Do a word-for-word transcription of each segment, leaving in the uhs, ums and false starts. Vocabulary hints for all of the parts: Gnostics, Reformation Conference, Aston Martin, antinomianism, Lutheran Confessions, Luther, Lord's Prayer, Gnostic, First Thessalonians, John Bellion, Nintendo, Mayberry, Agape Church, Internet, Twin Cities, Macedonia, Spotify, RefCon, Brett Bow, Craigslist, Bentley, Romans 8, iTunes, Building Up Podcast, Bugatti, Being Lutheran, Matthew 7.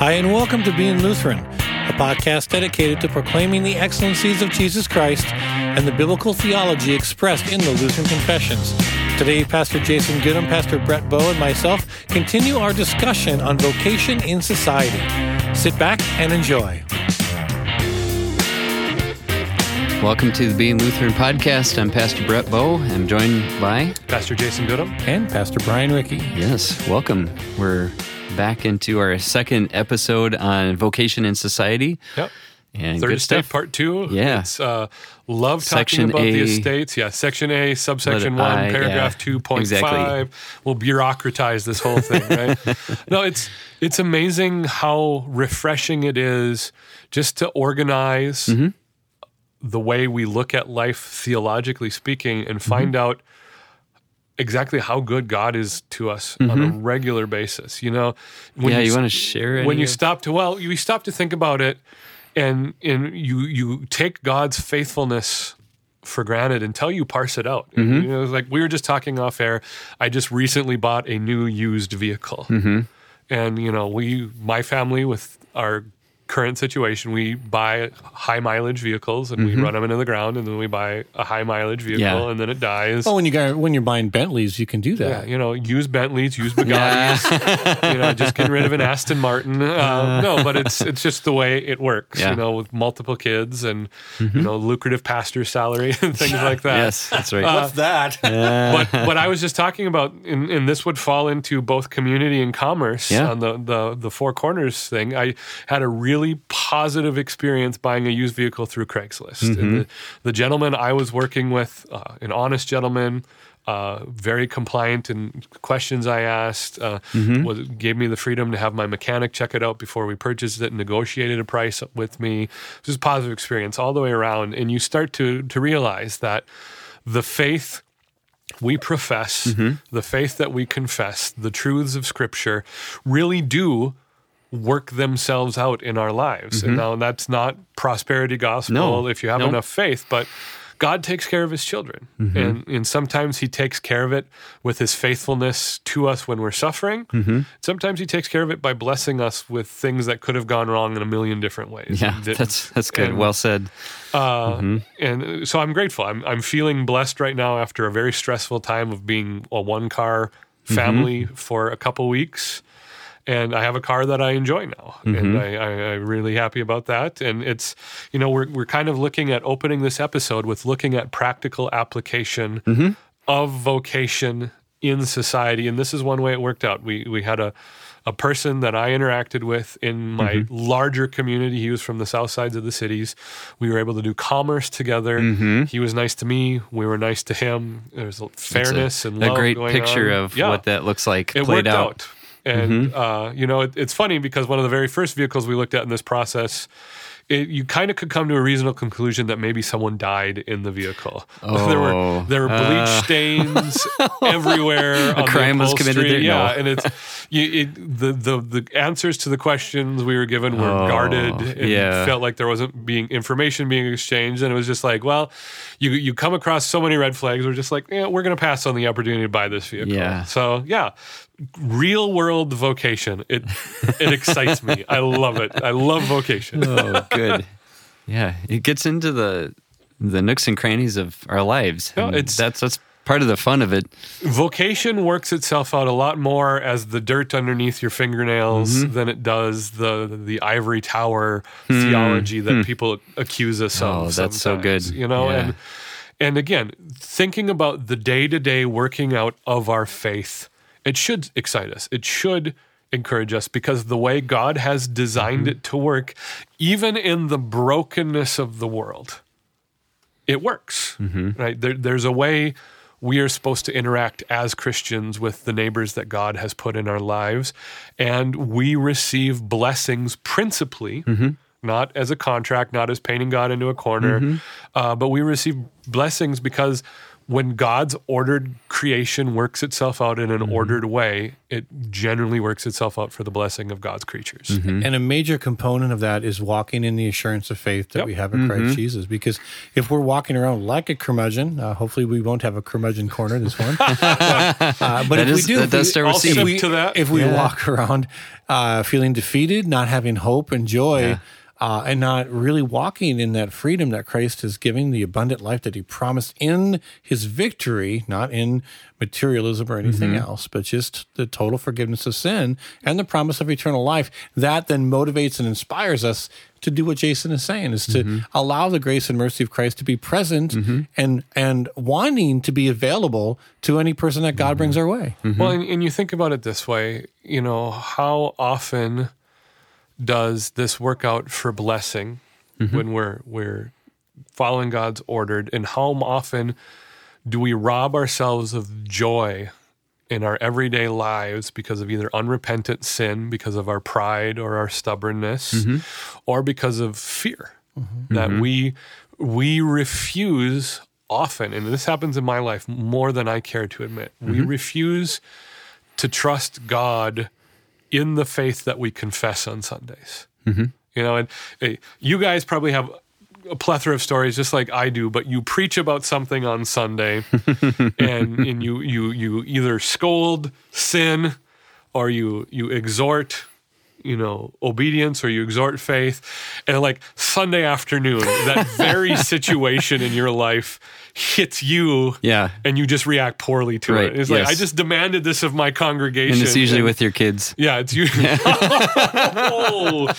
Hi, and welcome to Being Lutheran, a podcast dedicated to proclaiming the excellencies of Jesus Christ and the biblical theology expressed in the Lutheran Confessions. Today, Pastor Jason Goodham, Pastor Brett Bow, and myself continue our discussion on vocation in society. Sit back and enjoy. Welcome to the Being Lutheran podcast. I'm Pastor Brett Bow. I'm joined by Pastor Jason Goodham and Pastor Brian Rickey. Yes, welcome. We're back into our second episode on vocation in society. Yep. And Third Estate Part two. Yeah. It's, uh, love section talking about a, the estates. Yeah. Section A, subsection one, I, paragraph yeah, two point five. Exactly. We'll bureaucratize this whole thing, right? No, it's it's amazing how refreshing it is just to organize mm-hmm. the way we look at life, theologically speaking, and find mm-hmm. out exactly how good God is to us mm-hmm. on a regular basis. You know, when yeah, you, you want to share it. When you of... stop to well, you stop to think about it, and and you you take God's faithfulness for granted until you parse it out. Mm-hmm. You know, like we were just talking off air. I just recently bought a new used vehicle, mm-hmm. and you know, we my family with our current situation, we buy high mileage vehicles and mm-hmm. we run them into the ground, and then we buy a high mileage vehicle yeah. and then it dies. Well, when you got when you're buying Bentleys, you can do that. Yeah, you know, use Bentleys, use Bugattis. Yeah. You know, just get rid of an Aston Martin. Uh, no, but it's it's just the way it works. Yeah. You know, with multiple kids and mm-hmm. you know, lucrative pastor salary and things like that. Yes, that's right. Uh, What's that? Yeah. But what I was just talking about, and, and this would fall into both community and commerce yeah. on the, the the four corners thing. I had a really Really positive experience buying a used vehicle through Craigslist. Mm-hmm. And the, the gentleman I was working with, uh, an honest gentleman, uh, very compliant in questions I asked, uh, mm-hmm. was, gave me the freedom to have my mechanic check it out before we purchased it, and negotiated a price with me. It was a positive experience all the way around. And you start to, to realize that the faith we profess, mm-hmm. the faith that we confess, the truths of Scripture really do work themselves out in our lives. Mm-hmm. And now that's not prosperity gospel no. if you have nope. enough faith, but God takes care of his children. Mm-hmm. And, and sometimes he takes care of it with his faithfulness to us when we're suffering. Mm-hmm. Sometimes he takes care of it by blessing us with things that could have gone wrong in a million different ways. Yeah, that, that's that's good. And, well said. Uh, mm-hmm. And so I'm grateful. I'm, I'm feeling blessed right now after a very stressful time of being a one-car family mm-hmm. for a couple weeks. And I have a car that I enjoy now, mm-hmm. and I, I, I'm really happy about that. And it's, you know, we're we're kind of looking at opening this episode with looking at practical application mm-hmm. of vocation in society. And this is one way it worked out. We we had a a person that I interacted with in my mm-hmm. larger community. He was from the south sides of the cities. We were able to do commerce together. Mm-hmm. He was nice to me. We were nice to him. There was fairness a, and love going on. A great picture on. of yeah. what that looks like it played out. out. And, mm-hmm. uh, you know, it, it's funny because one of the very first vehicles we looked at in this process, it, you kind of could come to a reasonable conclusion that maybe someone died in the vehicle. Oh, there were there were bleach uh, stains everywhere. A on crime the was committed there. Yeah, no. And it's you, it, the, the the answers to the questions we were given were oh, guarded, and yeah. felt like there wasn't being information being exchanged. And it was just like, well, you you come across so many red flags. We're just like, eh, we're going to pass on the opportunity to buy this vehicle. Yeah. So yeah. Real world vocation. It it excites me. I love it. I love vocation. Oh, good. Yeah, it gets into the the nooks and crannies of our lives. No, it's that's that's part of the fun of it. Vocation works itself out a lot more as the dirt underneath your fingernails mm-hmm. than it does the the ivory tower mm-hmm. theology that mm-hmm. people accuse us oh, of. Oh, that's so good. You know, yeah. and and again, thinking about the day to day working out of our faith. It should excite us. It should encourage us because the way God has designed mm-hmm. it to work, even in the brokenness of the world, it works. Mm-hmm. Right? There, there's a way we are supposed to interact as Christians with the neighbors that God has put in our lives, and we receive blessings principally, mm-hmm. not as a contract, not as painting God into a corner, mm-hmm. uh, but we receive blessings because when God's ordered creation works itself out in an mm-hmm. ordered way, it generally works itself out for the blessing of God's creatures. Mm-hmm. And a major component of that is walking in the assurance of faith that yep. we have in mm-hmm. Christ Jesus. Because if we're walking around like a curmudgeon, uh, hopefully we won't have a curmudgeon corner this one. uh, but that if is, we do, that we, also if we, to that. If we yeah. walk around uh, feeling defeated, not having hope and joy, yeah. Uh, and not really walking in that freedom that Christ is giving, the abundant life that he promised in his victory, not in materialism or anything mm-hmm. else, but just the total forgiveness of sin and the promise of eternal life. That then motivates and inspires us to do what Jason is saying, is to mm-hmm. allow the grace and mercy of Christ to be present mm-hmm. and and wanting to be available to any person that God mm-hmm. brings our way. Mm-hmm. Well, and, and you think about it this way, you know, how often does this work out for blessing mm-hmm. when we're we're following God's ordered? And how often do we rob ourselves of joy in our everyday lives because of either unrepentant sin, because of our pride or our stubbornness, mm-hmm. or because of fear mm-hmm. that mm-hmm. we we refuse often, and this happens in my life more than I care to admit, mm-hmm. we refuse to trust God in the faith that we confess on Sundays. Mm-hmm. You know, and hey, you guys probably have a plethora of stories just like I do, but you preach about something on Sunday and, and you you you either scold sin or you you exhort, you know, obedience, or you exhort faith. And like Sunday afternoon, that very situation in your life hits you yeah. and you just react poorly to right. it. It's yes. like, I just demanded this of my congregation. And it's usually and, with your kids. Yeah, it's usually. oh,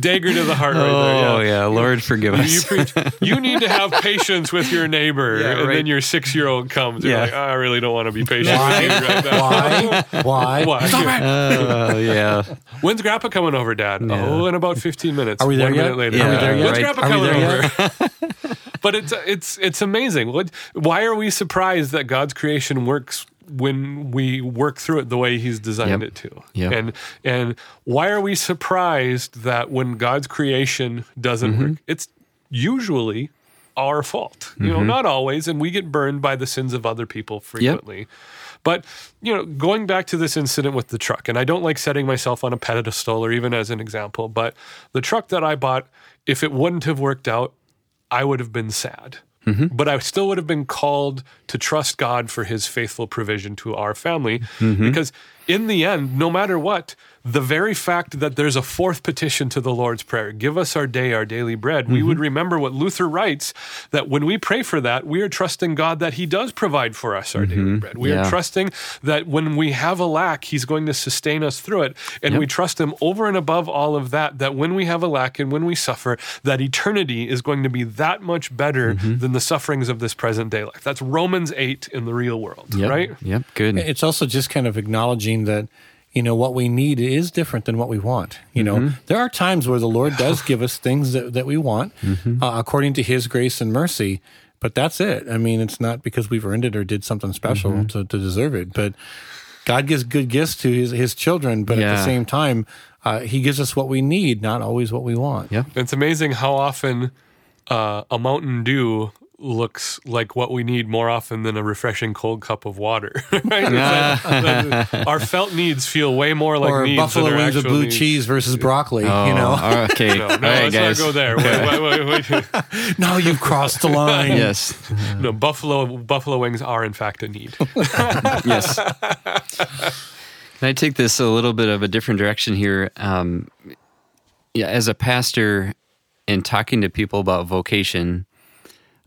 dagger to the heart oh, right there. Oh, yeah. yeah. Lord, forgive you, us. You, preach, you need to have patience with your neighbor. Yeah, and right. then your six-year-old comes. Yeah. You're like, oh, I really don't want to be patient Why? with you right now. Why? Why? Why? Stop yeah. it. Uh, yeah. When's Grandpa coming over, Dad? Yeah. Oh, in about fifteen minutes. Are we there One yet? minute later. Yeah. Are we there yet? When's Grandpa right. coming over? But it's it's it's amazing. What, why are we surprised that God's creation works when we work through it the way He's designed yep. it to? Yep. And and why are we surprised that when God's creation doesn't mm-hmm. work, it's usually our fault? You mm-hmm. know, not always, and we get burned by the sins of other people frequently. Yep. But, you know, going back to this incident with the truck, and I don't like setting myself on a pedestal or even as an example, but the truck that I bought, if it wouldn't have worked out, I would have been sad, mm-hmm. but I still would have been called to trust God for His faithful provision to our family, mm-hmm. because in the end, no matter what, the very fact that there's a fourth petition to the Lord's Prayer, give us our day, our daily bread, mm-hmm. we would remember what Luther writes, that when we pray for that, we are trusting God that He does provide for us our mm-hmm. daily bread. We yeah. are trusting that when we have a lack, He's going to sustain us through it, and yep. we trust Him over and above all of that, that when we have a lack and when we suffer, that eternity is going to be that much better mm-hmm. than the sufferings of this present day life. That's Romans eight in the real world, yep. right? Yep, good. It's also just kind of acknowledging that, you know, what we need is different than what we want. You know, mm-hmm. there are times where the Lord does give us things that, that we want mm-hmm. uh, according to His grace and mercy, but that's it. I mean, it's not because we've earned it or did something special mm-hmm. to, to deserve it, but God gives good gifts to His, His children, but yeah. at the same time, uh, He gives us what we need, not always what we want. Yeah. It's amazing how often uh, a Mountain Dew looks like what we need more often than a refreshing cold cup of water. Right? Yeah. Like, like our felt needs feel way more like or needs buffalo than wings of blue needs. Cheese versus broccoli. Oh, you know, okay, no, no, all right, let's guys. not go there. Wait, wait, wait, wait. Now you've crossed the line. Yes, no, buffalo buffalo wings are in fact a need. Yes. Can I take this a little bit of a different direction here? Um, yeah, as a pastor and talking to people about vocation,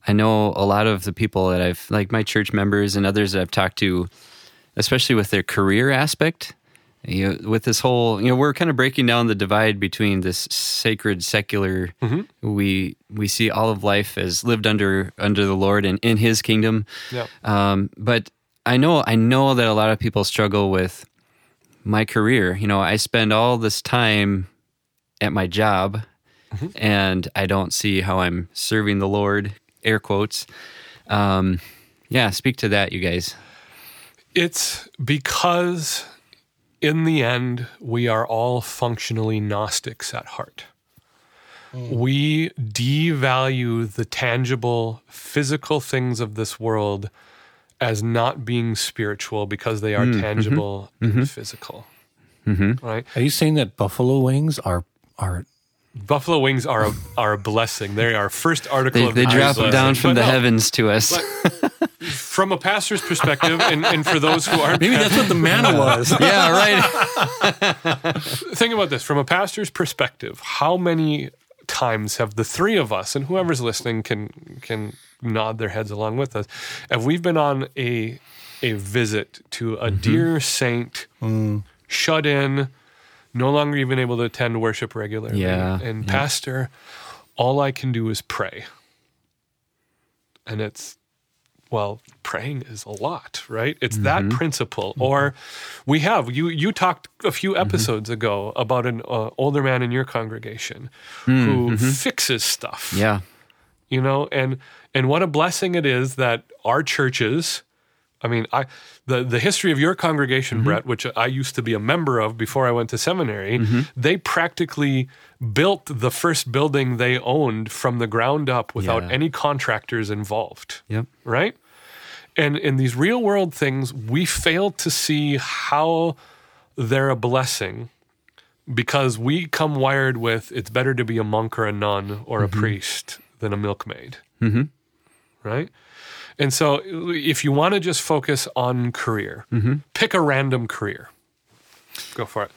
I know a lot of the people that I've, like my church members and others that I've talked to, especially with their career aspect, you know, with this whole, you know, we're kind of breaking down the divide between this sacred, secular, mm-hmm. we we see all of life as lived under under the Lord and in His kingdom. Yeah. Um, but I know I know that a lot of people struggle with my career. You know, I spend all this time at my job, mm-hmm. and I don't see how I'm serving the Lord. Air quotes. Um, yeah, speak to that, you guys. It's because in the end, we are all functionally Gnostics at heart. Mm. We devalue the tangible, physical things of this world as not being spiritual because they are mm, tangible mm-hmm, and mm-hmm. physical. Mm-hmm. Right? Are you saying that buffalo wings are are buffalo wings are a, are a blessing? They are first article. They, of they drop them down from but the no, heavens to us. From a pastor's perspective, and, and for those who aren't, maybe that's what the manna was. Yeah, right. Think about this from a pastor's perspective. How many times have the three of us, and whoever's listening can can nod their heads along with us, have we been on a a visit to a mm-hmm. dear saint, mm. shut in, no longer even able to attend worship regularly, yeah. and yeah. pastor, all I can do is pray. And it's, well, praying is a lot, right? It's mm-hmm. that principle. Mm-hmm. Or we have, you you talked a few episodes mm-hmm. ago about an uh, older man in your congregation mm-hmm. who mm-hmm. fixes stuff. Yeah. You know, and and what a blessing it is that our churches, I mean, I the, the history of your congregation, mm-hmm. Brett, which I used to be a member of before I went to seminary, mm-hmm. they practically built the first building they owned from the ground up without yeah. any contractors involved, yep. right? And in these real world things, we fail to see how they're a blessing because we come wired with, it's better to be a monk or a nun or mm-hmm. a priest than a milkmaid, mm-hmm. right? And so if you want to just focus on career, mm-hmm. pick a random career. Go for it.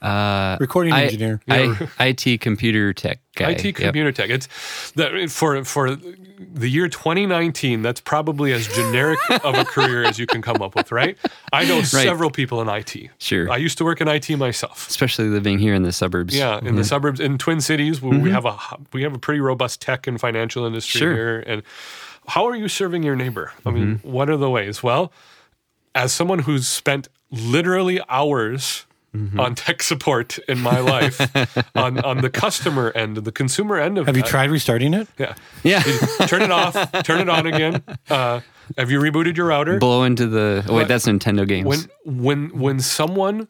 Uh, Recording I, engineer. I, I, IT computer tech guy. I T computer yep. tech. It's the, for, for the year twenty nineteen, that's probably as generic of a career as you can come up with, right? I know right. several people in I T. Sure. I used to work in I T myself. Especially living here in the suburbs. Yeah, in mm-hmm. the suburbs, in Twin Cities, where mm-hmm. we have a we have a pretty robust tech and financial industry sure. here. And how are you serving your neighbor? I mean, mm-hmm. what are the ways? Well, as someone who's spent literally hours mm-hmm. on tech support in my life, on, on the customer end, the consumer end of have that. Have you tried restarting it? Yeah. Yeah. Turn it off, turn it on again. Uh, have you rebooted your router? Blow into the... Oh, wait, but that's Nintendo games. When, when, when someone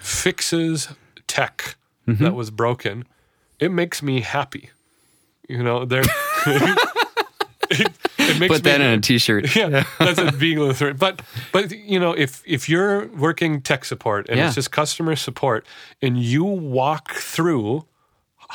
fixes tech mm-hmm. that was broken, it makes me happy. You know, they're... It, it makes Put that me, in a t-shirt. Yeah, that's a being Lutheran. But, but you know, if, if you're working tech support and yeah. it's just customer support and you walk through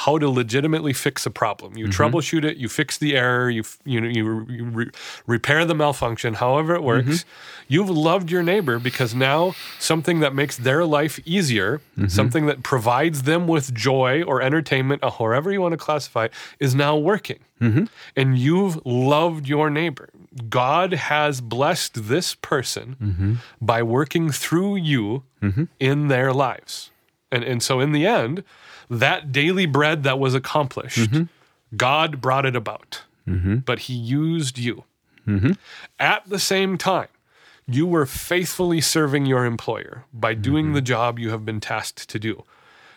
how to legitimately fix a problem, you mm-hmm. troubleshoot it, you fix the error, you you know, you, you re- repair the malfunction, however it works, mm-hmm. you've loved your neighbor because now something that makes their life easier, mm-hmm. something that provides them with joy or entertainment, or however you want to classify it, is now working. Mm-hmm. And you've loved your neighbor. God has blessed this person mm-hmm. by working through you mm-hmm. in their lives. And and so in the end, that daily bread that was accomplished, mm-hmm. God brought it about, mm-hmm. but he used you. Mm-hmm. At the same time, you were faithfully serving your employer by doing mm-hmm. the job you have been tasked to do.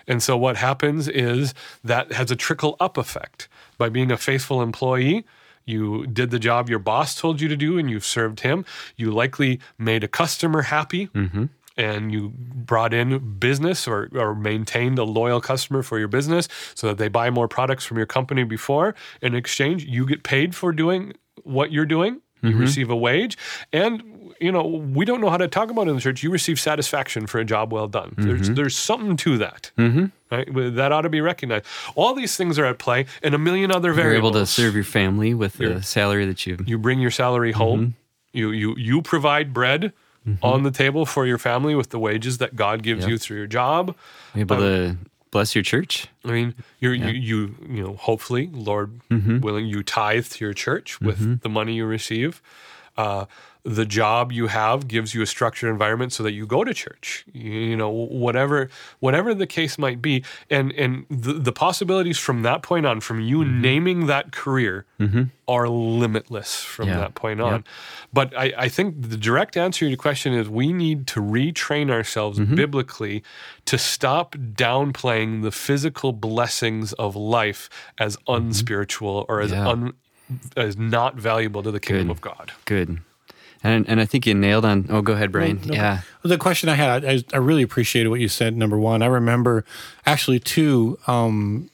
And so what happens is that has a trickle-up effect. By being a faithful employee, you did the job your boss told you to do and you've served him. You likely made a customer happy. Mm-hmm. And you brought in business or, or maintained a loyal customer for your business so that they buy more products from your company before. In exchange, you get paid for doing what you're doing. You mm-hmm. receive a wage. And, you know, we don't know how to talk about it in the church. You receive satisfaction for a job well done. Mm-hmm. There's, there's something to that. Mm-hmm. Right? That ought to be recognized. All these things are at play and a million other variables. You're able to serve your family with the your, salary that you... You bring your salary home. Mm-hmm. You, you, you provide bread. Mm-hmm. on the table for your family with the wages that God gives yep. you through your job. You're able um, to bless your church. I mean, you're, yeah. you, you, you know, hopefully, Lord mm-hmm. willing, you tithe to your church with mm-hmm. the money you receive. Uh, the job you have gives you a structured environment so that you go to church, you, you know, whatever whatever the case might be. And, and the, the possibilities from that point on, from you mm-hmm. naming that career, mm-hmm. are limitless from yeah. that point on. Yeah. But I, I think the direct answer to your question is we need to retrain ourselves mm-hmm. biblically to stop downplaying the physical blessings of life as mm-hmm. unspiritual or as yeah. un. is not valuable to the kingdom Good. Of God. Good. And and I think you nailed on... Oh, go ahead, Brian. No, no. Yeah. The question I had, I, I really appreciated what you said, number one. I remember, actually, two, um,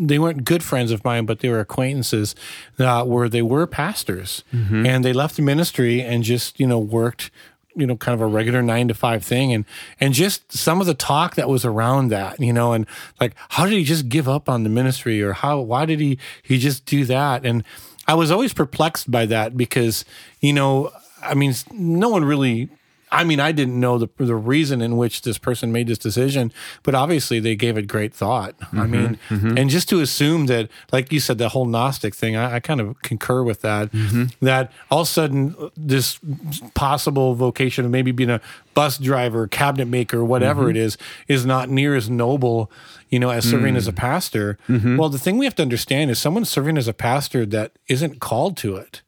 they weren't good friends of mine, but they were acquaintances uh, where they were pastors, mm-hmm. and they left the ministry and just, you know, worked, you know, kind of a regular nine to five thing. And, and just some of the talk that was around that, you know, and like, how did he just give up on the ministry, or how, why did he, he just do that? And I was always perplexed by that because, you know, I mean, no one really, I mean, I didn't know the the reason in which this person made this decision, but obviously they gave it great thought. Mm-hmm, I mean, mm-hmm. and just to assume that, like you said, the whole Gnostic thing, I, I kind of concur with that, mm-hmm. that all of a sudden this possible vocation of maybe being a bus driver, cabinet maker, whatever mm-hmm. it is, is not near as noble, you know, as serving mm. as a pastor. Mm-hmm. Well, the thing we have to understand is someone serving as a pastor that isn't called to it,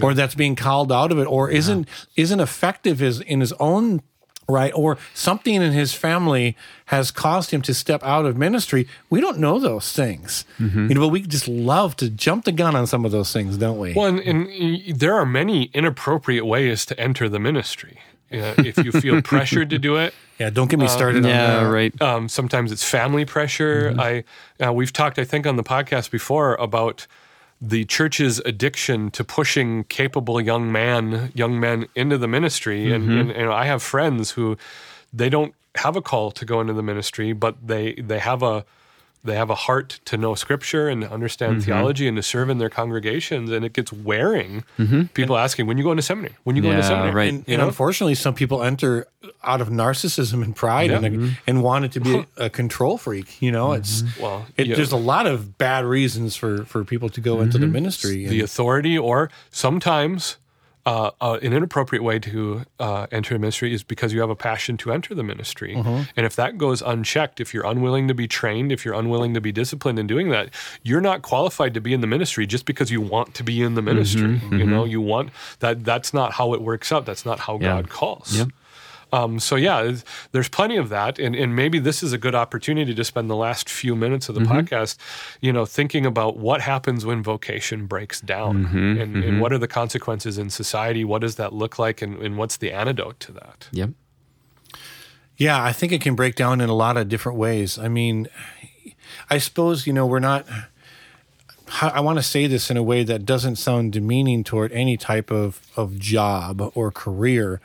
or that's being called out of it, or isn't yeah. isn't effective as, in his own right, or something in his family has caused him to step out of ministry. We don't know those things, mm-hmm. you know, but we just love to jump the gun on some of those things, don't we? Well, and, and there are many inappropriate ways to enter the ministry. Uh, if you feel pressured to do it. Yeah, don't get me started um, yeah, on that. Right. Um, sometimes it's family pressure. Mm-hmm. I uh, we've talked, I think, on the podcast before about the church's addiction to pushing capable young man, young men into the ministry. And, mm-hmm. and, and I have friends who they don't have a call to go into the ministry, but they, they have a they have a heart to know Scripture and understand mm-hmm. theology and to serve in their congregations. And it gets wearing. Mm-hmm. People and, asking, when you go into seminary? When you yeah, go into seminary? Right. And, and you know? Unfortunately, some people enter out of narcissism and pride yeah. and, mm-hmm. and want it to be a, a control freak. You know, mm-hmm. it's well, it, yeah. there's a lot of bad reasons for, for people to go mm-hmm. into the ministry. And, the authority, or sometimes uh, uh, an inappropriate way to uh, enter a ministry is because you have a passion to enter the ministry. Mm-hmm. And if that goes unchecked, if you're unwilling to be trained, if you're unwilling to be disciplined in doing that, you're not qualified to be in the ministry just because you want to be in the ministry. Mm-hmm. You know, you want that. That's not how it works out. That's not how yeah. God calls. Yeah. Um, so yeah, there's plenty of that, and, and maybe this is a good opportunity to spend the last few minutes of the mm-hmm. podcast, you know, thinking about what happens when vocation breaks down, mm-hmm, and, mm-hmm. and what are the consequences in society, what does that look like, and, and what's the antidote to that? Yep. Yeah, I think it can break down in a lot of different ways. I mean, I suppose, you know, we're not, I want to say this in a way that doesn't sound demeaning toward any type of, of job or career,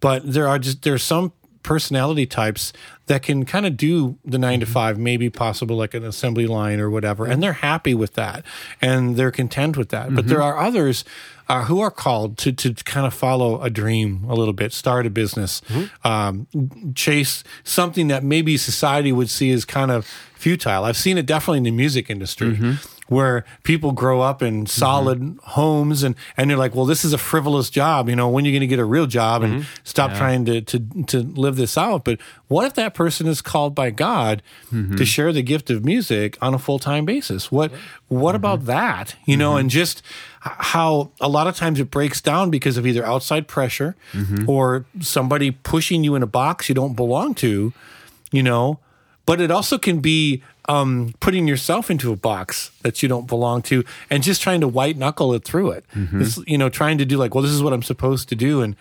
but there are just there are some personality types that can kind of do the nine to five, maybe possible like an assembly line or whatever, and they're happy with that and they're content with that. Mm-hmm. But there are others uh, who are called to to kind of follow a dream a little bit, start a business, mm-hmm. um, chase something that maybe society would see as kind of futile. I've seen it definitely in the music industry. Mm-hmm. Where people grow up in solid mm-hmm. homes and, and they're like, well, this is a frivolous job. You know, when are you going to get a real job mm-hmm. and stop yeah. trying to, to to live this out? But what if that person is called by God mm-hmm. to share the gift of music on a full-time basis? What what mm-hmm. about that? You know, mm-hmm. and just how a lot of times it breaks down because of either outside pressure mm-hmm. or somebody pushing you in a box you don't belong to, you know. But it also can be um, putting yourself into a box that you don't belong to and just trying to white knuckle it through it. Mm-hmm. It's, you know, trying to do like, well, this is what I'm supposed to do. And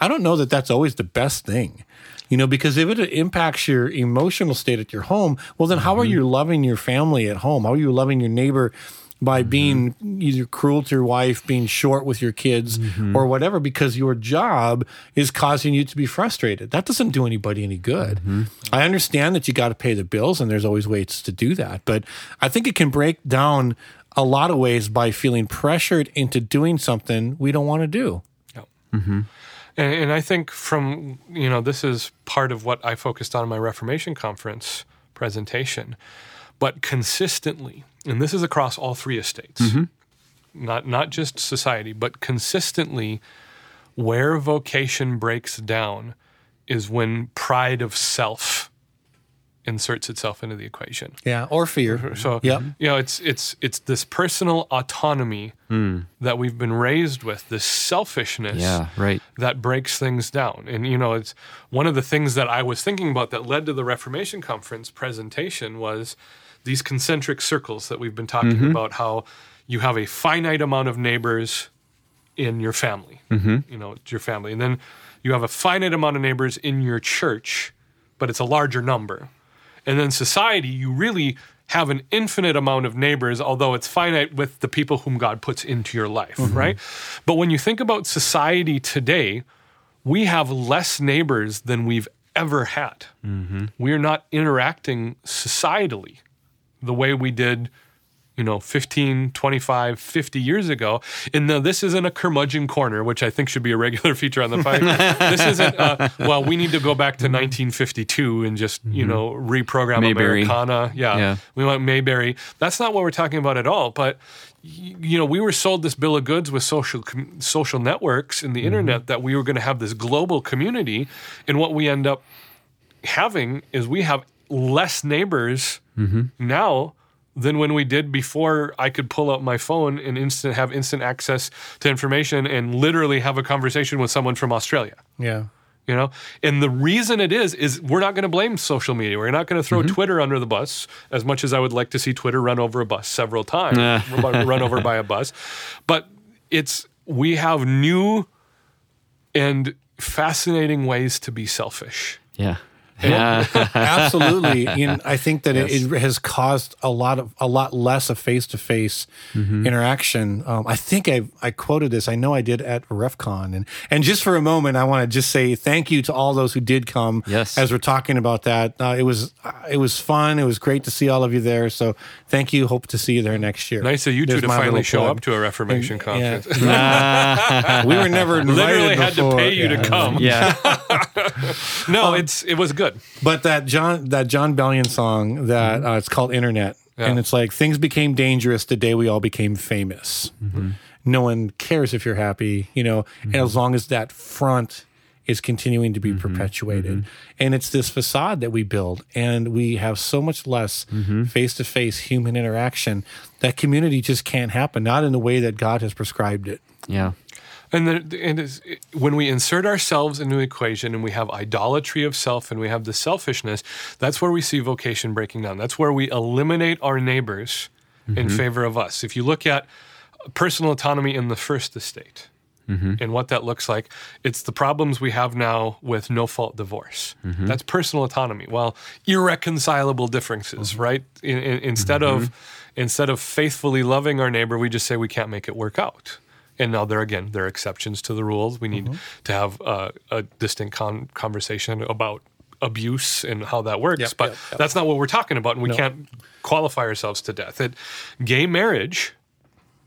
I don't know that that's always the best thing, you know, because if it impacts your emotional state at your home, well, then how mm-hmm. are you loving your family at home? How are you loving your neighbor by mm-hmm. being either cruel to your wife, being short with your kids mm-hmm. or whatever, because your job is causing you to be frustrated? That doesn't do anybody any good. Mm-hmm. I understand that you got to pay the bills and there's always ways to do that, but I think it can break down a lot of ways by feeling pressured into doing something we don't want to do. Yep. Mm-hmm. And, and I think from, you know, this is part of what I focused on in my Reformation Conference presentation, but consistently, and this is across all three estates, mm-hmm. not not just society, but consistently where vocation breaks down is when pride of self inserts itself into the equation. Yeah, or fear. So, yep. you know, it's it's it's this personal autonomy mm. that we've been raised with, this selfishness yeah, right. that breaks things down. And, you know, it's one of the things that I was thinking about that led to the Reformation Conference presentation was these concentric circles that we've been talking mm-hmm. about, how you have a finite amount of neighbors in your family, mm-hmm. you know, your family. And then you have a finite amount of neighbors in your church, but it's a larger number. And then society, you really have an infinite amount of neighbors, although it's finite with the people whom God puts into your life, mm-hmm. right? But when you think about society today, we have less neighbors than we've ever had. Mm-hmm. We are not interacting societally the way we did, you know, fifteen, twenty-five, fifty years ago. And no, this isn't a curmudgeon corner, which I think should be a regular feature on the podcast. This isn't, uh, well, we need to go back to nineteen fifty-two and just, you know, reprogram Mayberry. Americana. Yeah, yeah, we want Mayberry. That's not what we're talking about at all. But, you know, we were sold this bill of goods with social social networks and the mm-hmm. internet that we were going to have this global community. And what we end up having is we have less neighbors mm-hmm. now than when we did before I could pull up my phone and instant have instant access to information and literally have a conversation with someone from Australia. Yeah. You know? And the reason it is, is we're not going to blame social media. We're not going to throw mm-hmm. Twitter under the bus, as much as I would like to see Twitter run over a bus several times, run over by a bus. But it's, we have new and fascinating ways to be selfish. Yeah. Yeah. Absolutely. And I think that yes. it, it has caused a lot of a lot less of face-to-face mm-hmm. interaction. Um, I think I I quoted this. I know I did at RefCon. And, and just for a moment, I want to just say thank you to all those who did come yes. as we're talking about that. Uh, it was it was fun. It was great to see all of you there. So thank you. Hope to see you there next year. Nice of you two to finally show club. Up to a Reformation and, conference. Yeah. We were never invited Literally had before. To pay you yeah. to come. Yeah. No, um, it's it was good. Good. But that John that John Bellion song, that uh, it's called Internet, yeah. and it's like, things became dangerous the day we all became famous. Mm-hmm. No one cares if you're happy, you know, mm-hmm. and as long as that front is continuing to be mm-hmm. perpetuated. Mm-hmm. And it's this facade that we build, and we have so much less mm-hmm. face-to-face human interaction that community just can't happen, not in the way that God has prescribed it. Yeah. And, the, and it's, it, when we insert ourselves into the equation and we have idolatry of self and we have the selfishness, that's where we see vocation breaking down. That's where we eliminate our neighbors mm-hmm. in favor of us. If you look at personal autonomy in the First Estate mm-hmm. and what that looks like, it's the problems we have now with no-fault divorce. Mm-hmm. That's personal autonomy. Well, irreconcilable differences, mm-hmm. right? In, in, instead mm-hmm. of, instead of faithfully loving our neighbor, we just say we can't make it work out. And now there, again, there are exceptions to the rules. We need mm-hmm. to have uh, a distinct con- conversation about abuse and how that works. Yep, but yep, yep. that's not what we're talking about, and we no. can't qualify ourselves to death. It, gay marriage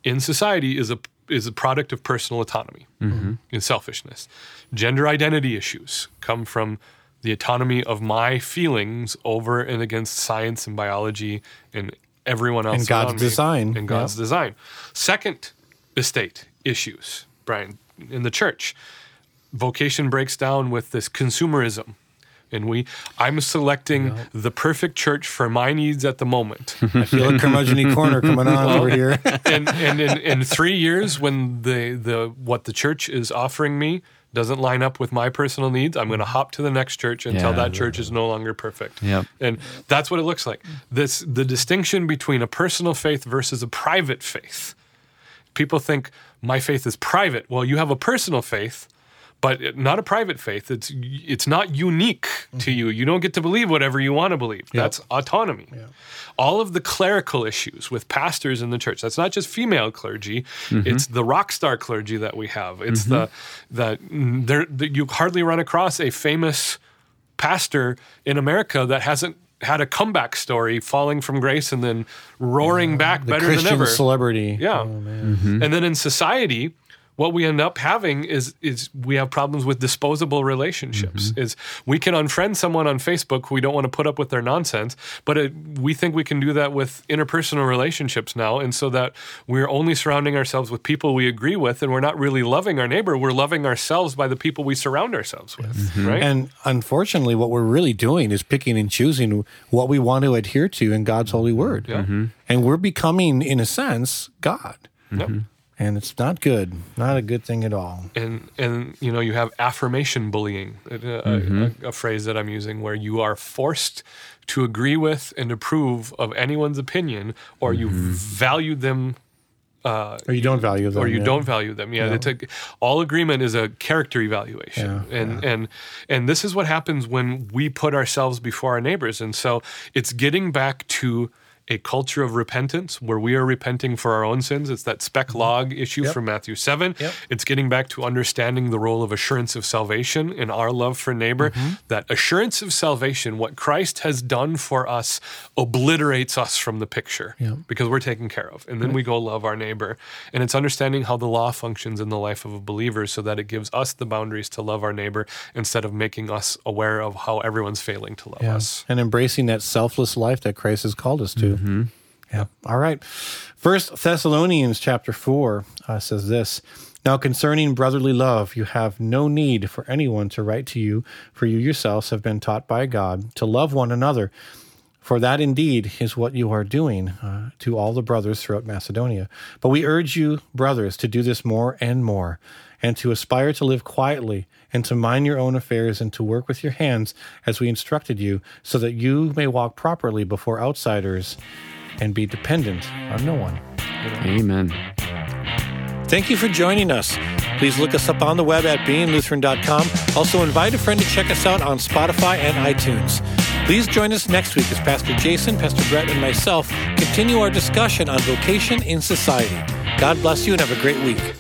in society is a is a product of personal autonomy mm-hmm. and selfishness. Gender identity issues come from the autonomy of my feelings over and against science and biology and everyone else. And God's design. And God's yeah. design. Second estate issues, Brian, in the church. Vocation breaks down with this consumerism. And we, I'm selecting yeah. the perfect church for my needs at the moment. I feel a curmudgeon-y corner coming on well, over here. And, and in, in three years, when the, the what the church is offering me doesn't line up with my personal needs, I'm going to hop to the next church until yeah, that church is no longer perfect. Yep. And that's what it looks like. This the distinction between a personal faith versus a private faith. People think my faith is private. Well, you have a personal faith, but not a private faith. It's it's not unique mm-hmm. to you. You don't get to believe whatever you want to believe. Yep. That's autonomy. Yep. All of the clerical issues with pastors in the church, that's not just female clergy. Mm-hmm. It's the rock star clergy that we have. It's mm-hmm. the, the, there, the you hardly run across a famous pastor in America that hasn't had a comeback story, falling from grace and then roaring yeah, back better Christian than ever. Christian celebrity. Yeah. Oh, mm-hmm. And then in society, what we end up having is is we have problems with disposable relationships. Mm-hmm. Is we can unfriend someone on Facebook who we don't want to put up with their nonsense, but it, we think we can do that with interpersonal relationships now, and so that we're only surrounding ourselves with people we agree with, and we're not really loving our neighbor. We're loving ourselves by the people we surround ourselves with, mm-hmm. right? And unfortunately, what we're really doing is picking and choosing what we want to adhere to in God's holy word. Yeah. Mm-hmm. And we're becoming, in a sense, God. Mm-hmm. Yep. And it's not good, not a good thing at all. And and you know, you have affirmation bullying, a, mm-hmm. a, a phrase that I'm using, where you are forced to agree with and approve of anyone's opinion, or mm-hmm. you value them, uh, or you don't value them, or you yeah. don't value them. Yeah, no. It's a, all agreement is a character evaluation, yeah, and yeah. and and this is what happens when we put ourselves before our neighbors, and so it's getting back to a culture of repentance where we are repenting for our own sins. It's that speck log issue yep. from Matthew seven. Yep. It's getting back to understanding the role of assurance of salvation in our love for neighbor. Mm-hmm. That assurance of salvation, what Christ has done for us, obliterates us from the picture yep. because we're taken care of. And then right. we go love our neighbor. And it's understanding how the law functions in the life of a believer so that it gives us the boundaries to love our neighbor instead of making us aware of how everyone's failing to love yeah. us. And embracing that selfless life that Christ has called us to. Mm-hmm. Yeah. All right. First Thessalonians chapter four uh, says this, "Now concerning brotherly love, you have no need for anyone to write to you, for you yourselves have been taught by God to love one another. For that indeed is what you are doing uh, to all the brothers throughout Macedonia. But we urge you, brothers, to do this more and more, and to aspire to live quietly, and to mind your own affairs, and to work with your hands as we instructed you, so that you may walk properly before outsiders and be dependent on no one." Amen. Thank you for joining us. Please look us up on the web at being lutheran dot com. Also invite a friend to check us out on Spotify and iTunes. Please join us next week as Pastor Jason, Pastor Brett, and myself continue our discussion on vocation in society. God bless you and have a great week.